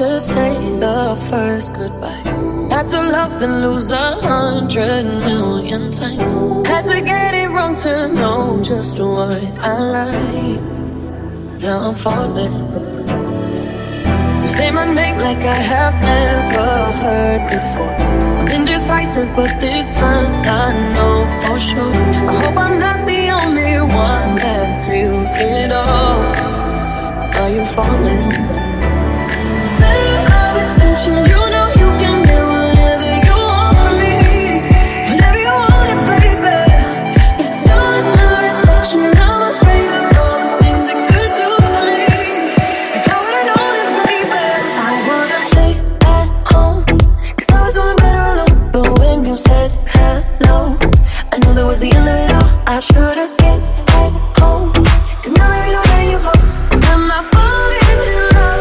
to say the first goodbye. Had to love and lose 100 million times. Had to get it wrong to know just what I like. Now I'm falling. You say my name like I have never heard before. I'm indecisive, but this time I know for sure. I hope I'm not the only one that feels it all. Are you falling? Center of attention, you know you can do whatever you want from me. Whenever you want it, baby. It's all in the reflection. I'm afraid of all the things it could do to me. If I would've known it, baby, I would've stayed at home. Cause I was doing better alone. But when you said hello, I knew that was the end of it all. I should've stayed at home. Cause now there ain't no way you go. Am I falling in love?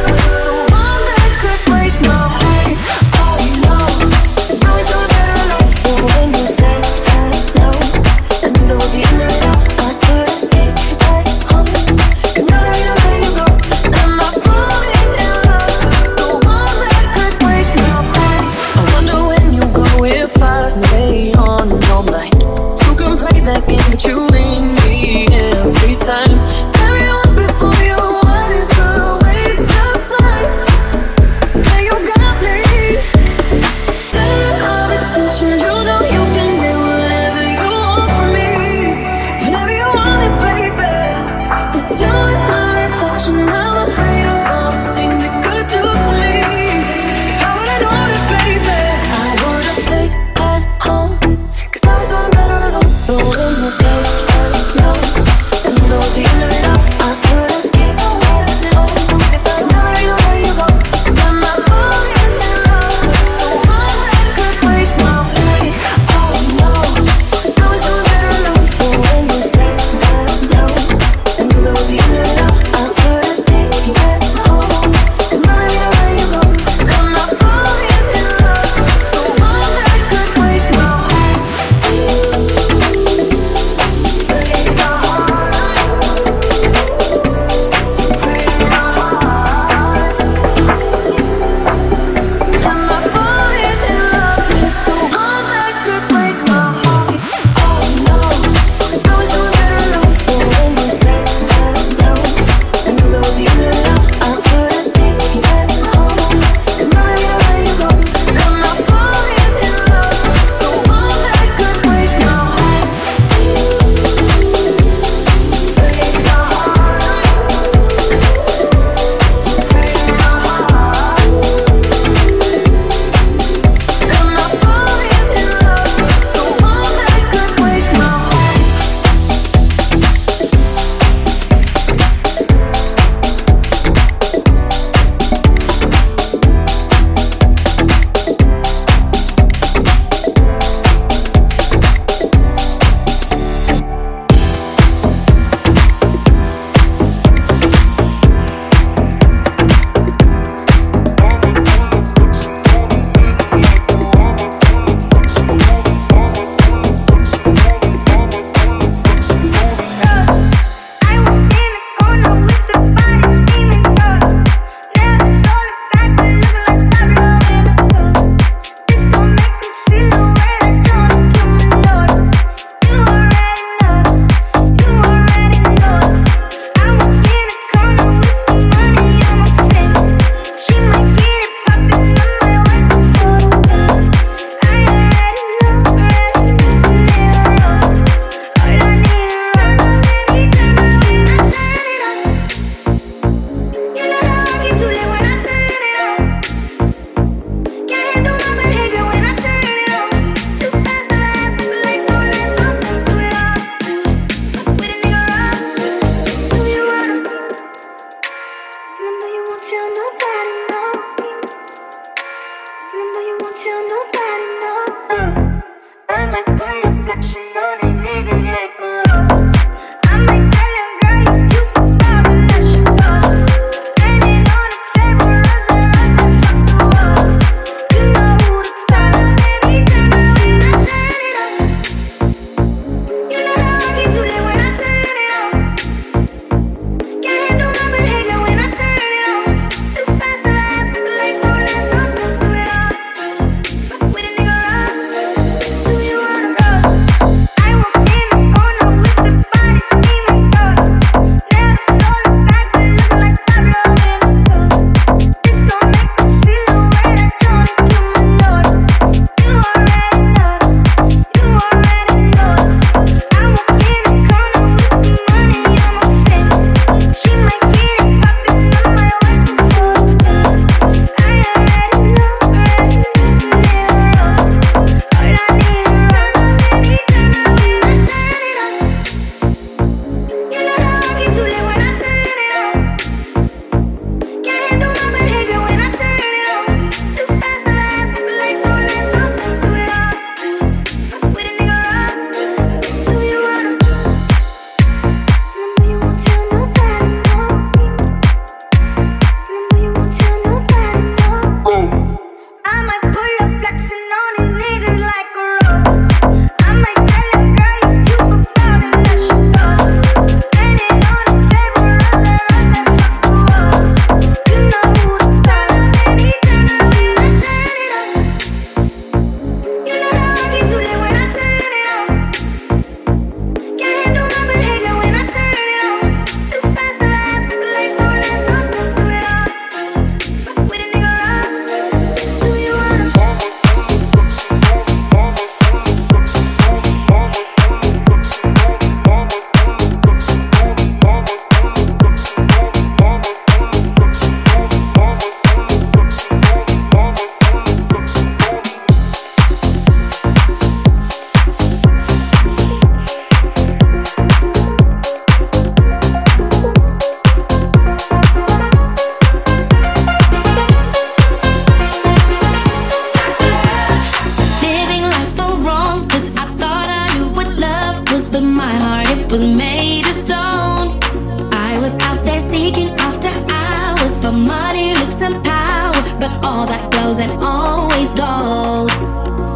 seeking after hours for money, looks and power, but all that goes and always gold.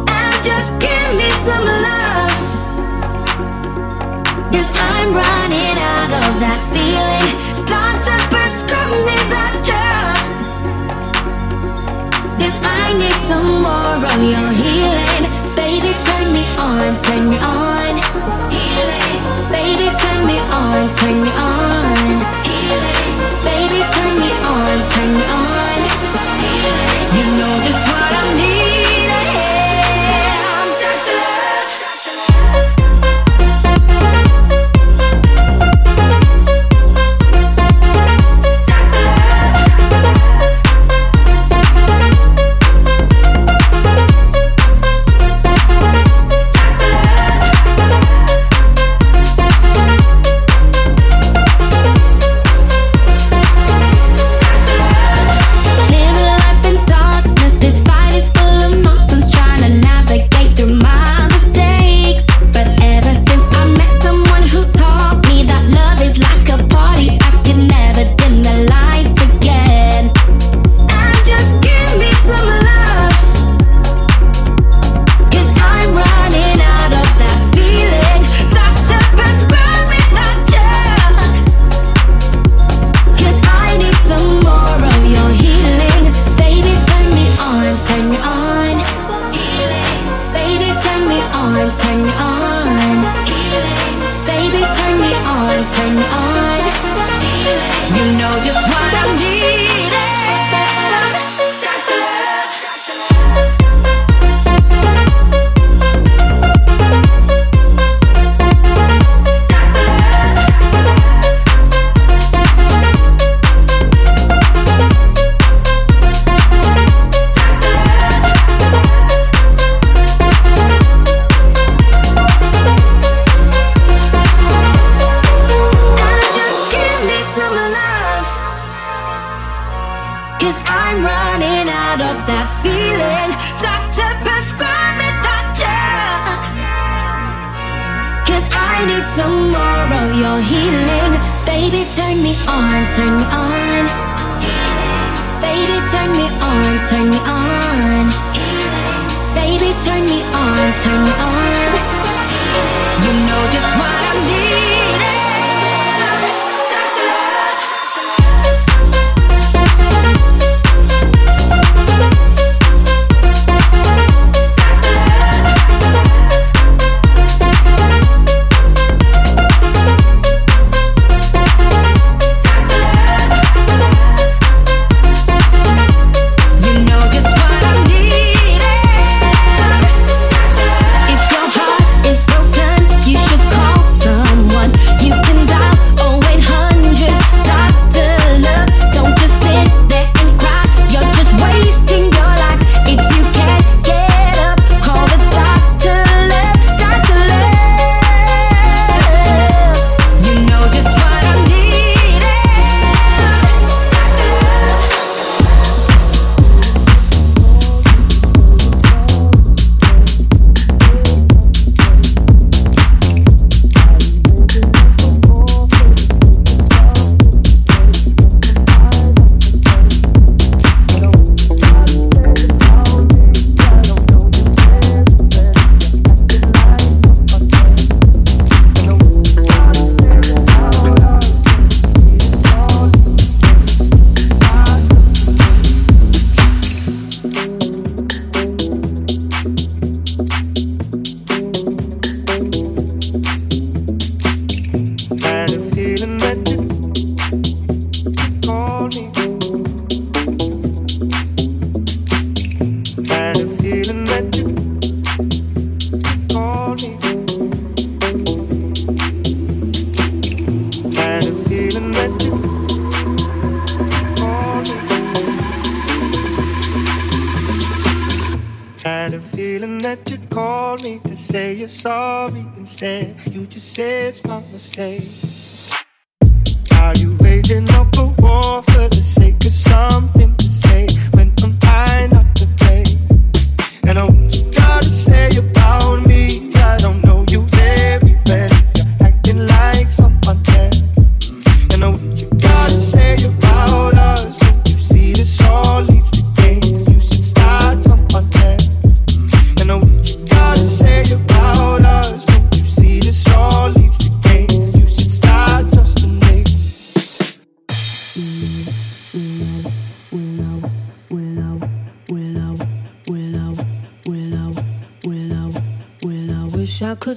And just give me some love, 'cause I'm running out of that feeling. Doctor, prescribe me that drug, 'cause I need some more of your healing. Baby, turn me on, turn me on. Healing, baby, turn me on, turn me on. Healing, baby, turn me on, turn me on. Healing, you know just what I need. I could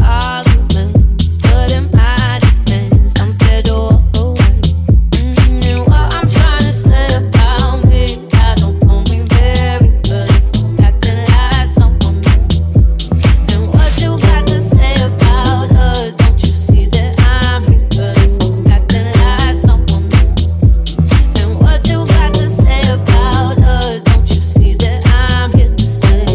arguments, but in my defense, I'm scared to walk away. And what I'm trying to say about me, I don't know me very well if I'm acting like someone else. And what you got to say about us, don't you see that I'm real if I'm acting like someone else? And what you got to say about us, don't you see that I'm here to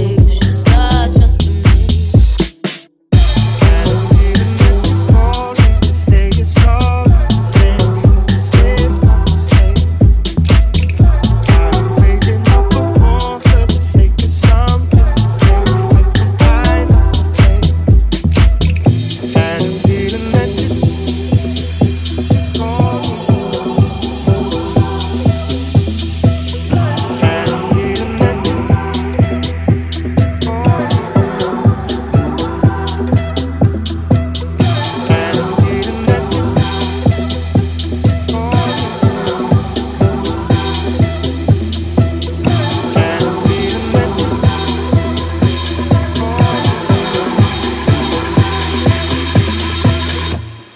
say you should start trusting me? I don't even know you called me to say you're sorry. Then you can save my mistake. I'm waking up a home for the sake of something. Then you went to find my place. I don't even let you call me. I don't even let you call me. I don't even let you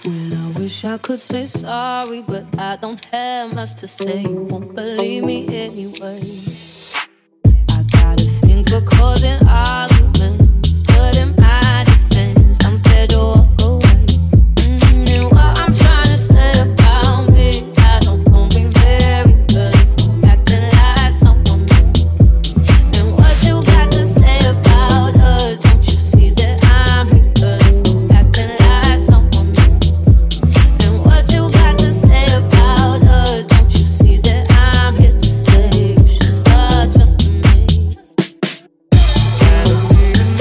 Well, I wish I could say sorry, but I don't have much to say. You won't believe me anyway. I got a thing for causing arguments, but in my defense, I'm scared to walk away. And what I'm trying to say about me, I don't know me very well if I'm acting like someone else. And what you got to say about us, don't you see that I'm real if I'm acting like someone else? And what you got to say about us, don't you see that I'm here to say you should start trusting me? I don't even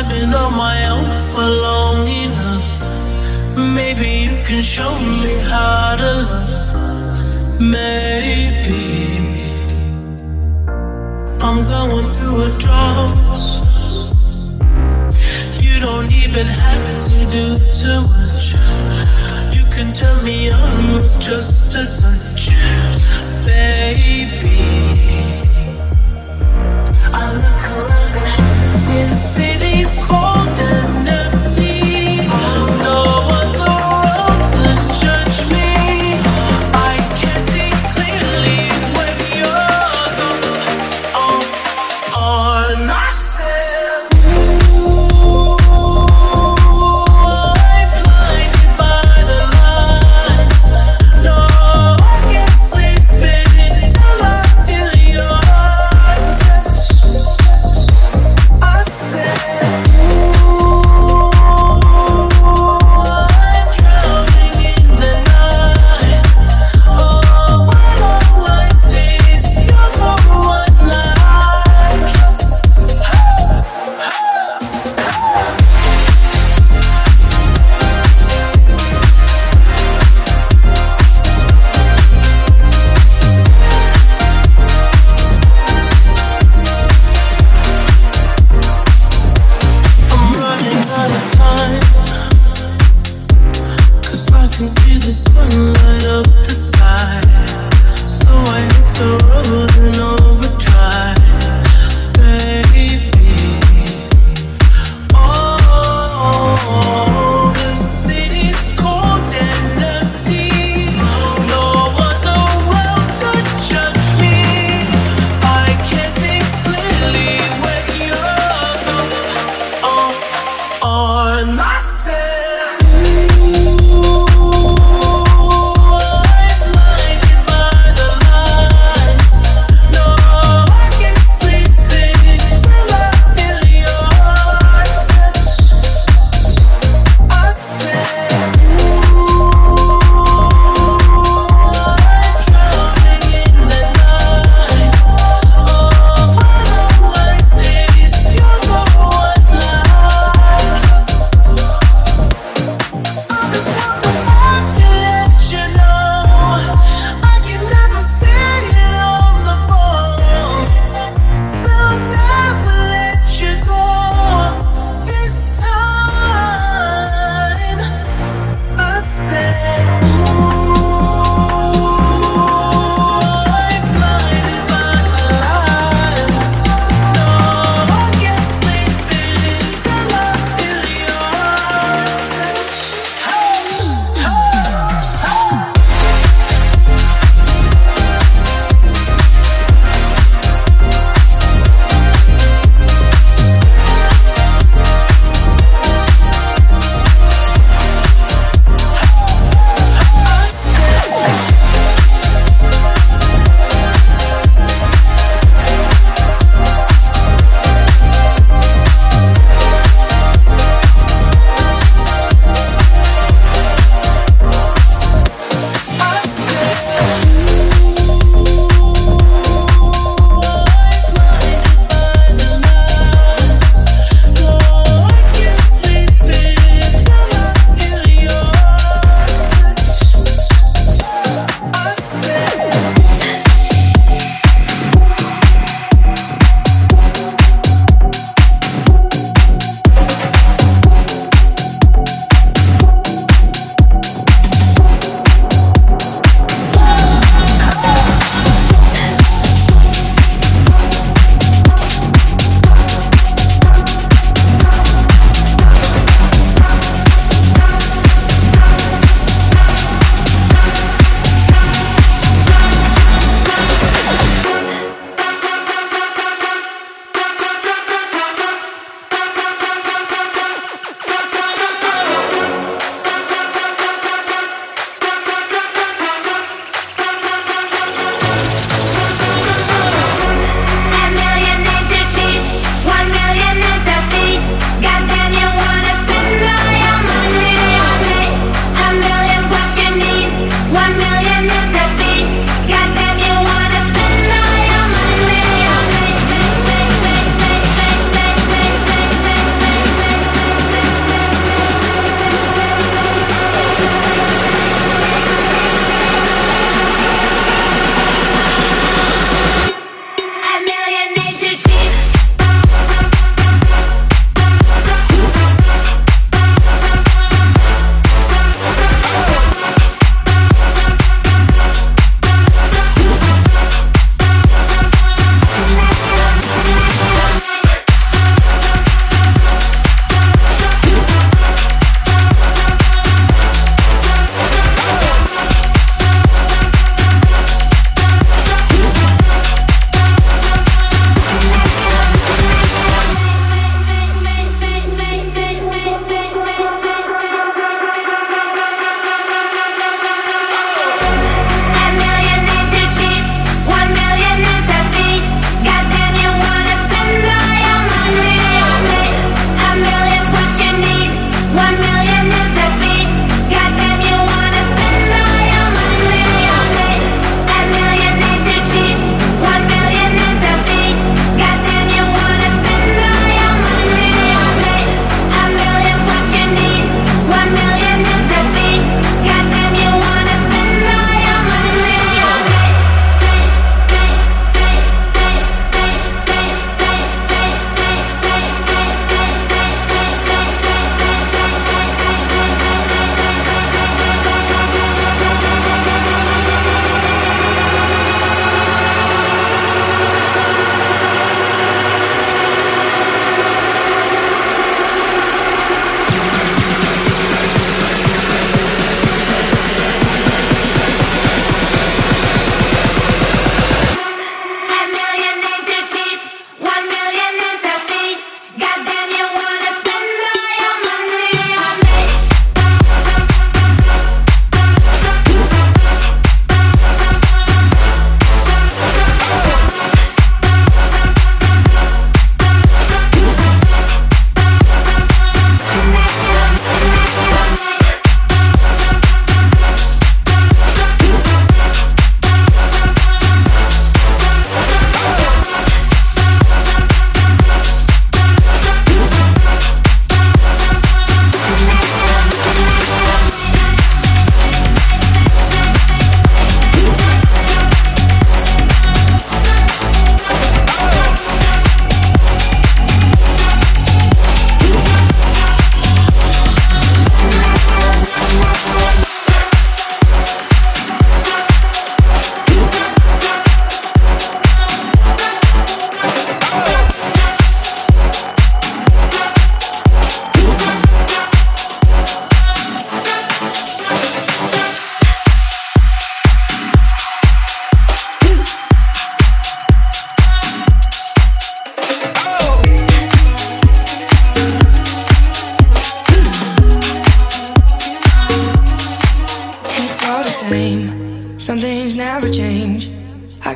I've been on my own for long enough. Maybe you can show me how to love. Maybe I'm going through a drought. You don't even have to do too much. You can turn me on with just a touch, baby. I look around and see the city's cold and empty. No one's around to judge me.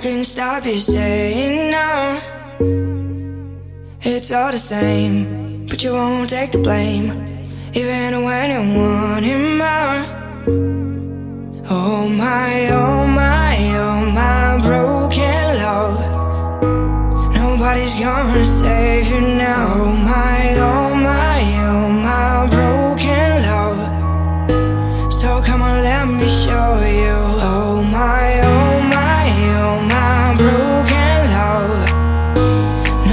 can stop you saying no. It's all the same, but you won't take the blame, even when you want it more. Oh my, oh my, oh my broken love, nobody's gonna save you now. Oh my, oh my, oh my broken love, so come on, let me show you. Oh my, oh my, oh my broken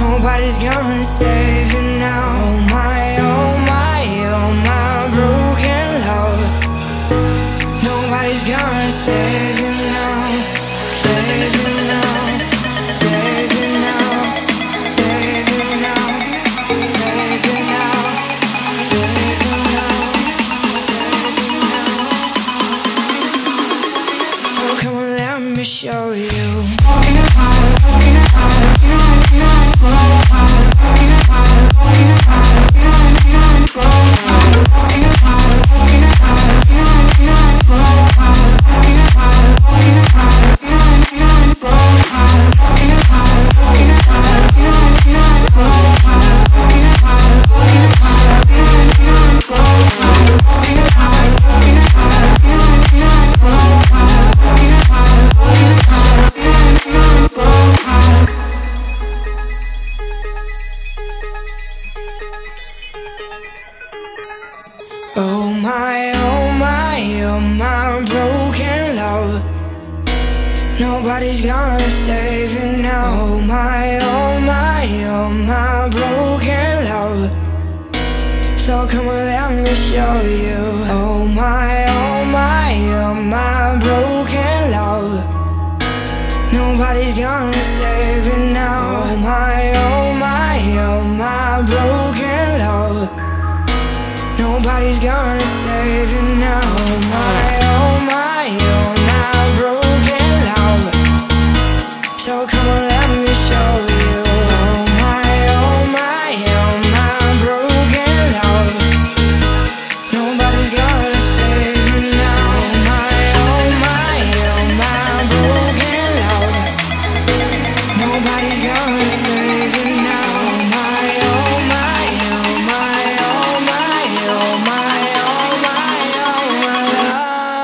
love, nobody's gonna save you now. Oh my, oh my, oh my broken love, nobody's gonna save you now. Save you now, save you now, save you now, save you now, save you now, save you now. So come on, let me show you. Oh my, oh my, oh my broken love, nobody's gonna save you now. Oh my, oh my, oh my broken love, so come on, let me show you. Oh my, oh my, oh my broken love, nobody's gonna save you now. Oh my, oh my, oh my broken love, nobody's gonna save you now. Oh my, oh my, oh my broken love, so come on, let me show you. Oh my, oh my, oh my broken love, nobody's gonna save you now. Oh my, oh my, oh my broken love, nobody's gonna save you now. Oh my, oh my, oh my, oh my, oh my, oh my, oh my.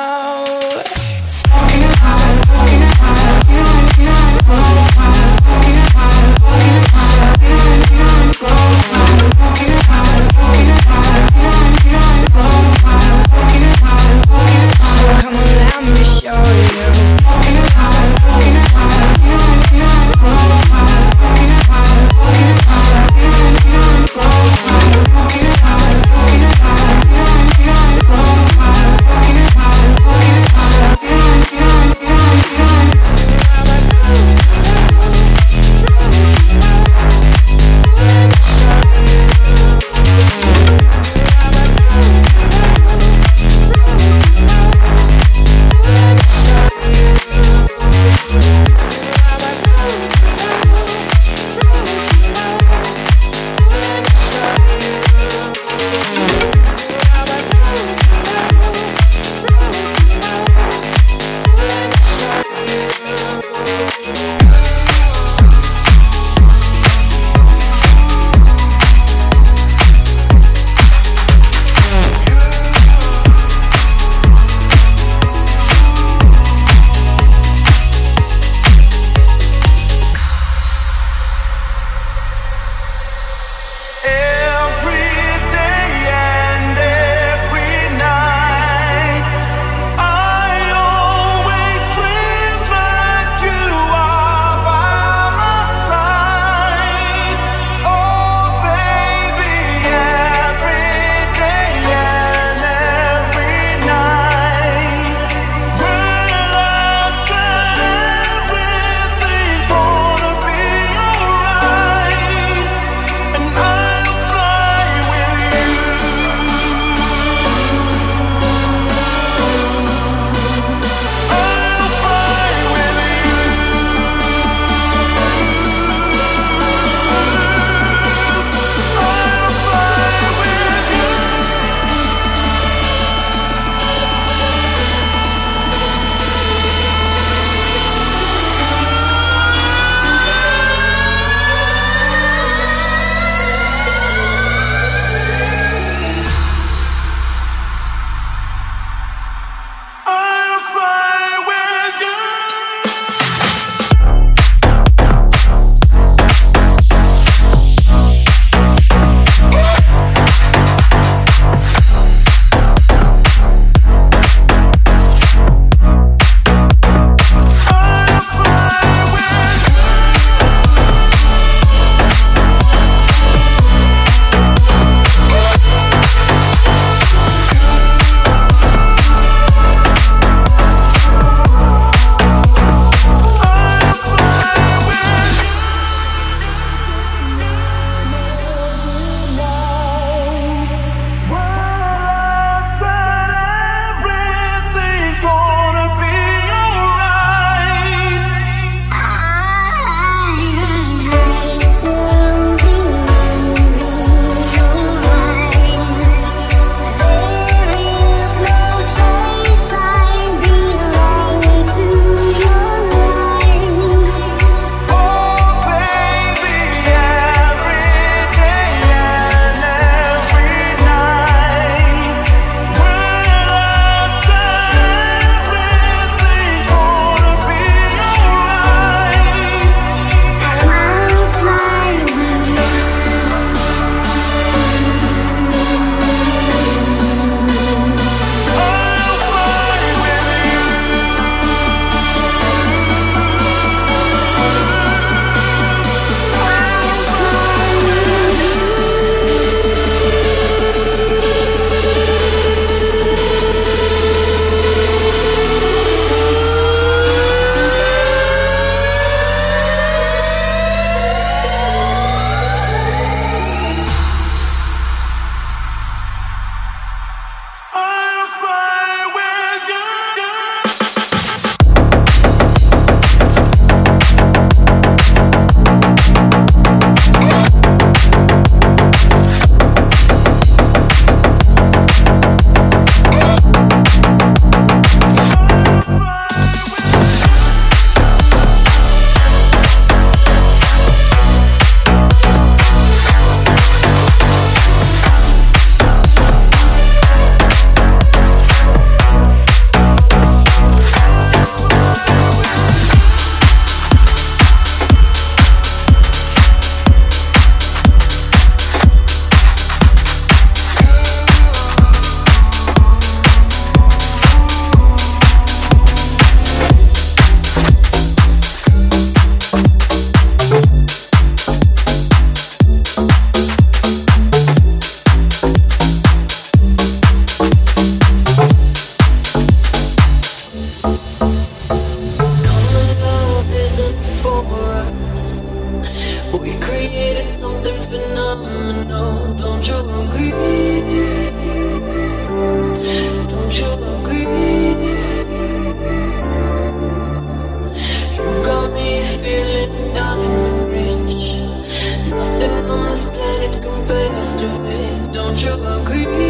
Don't you agree?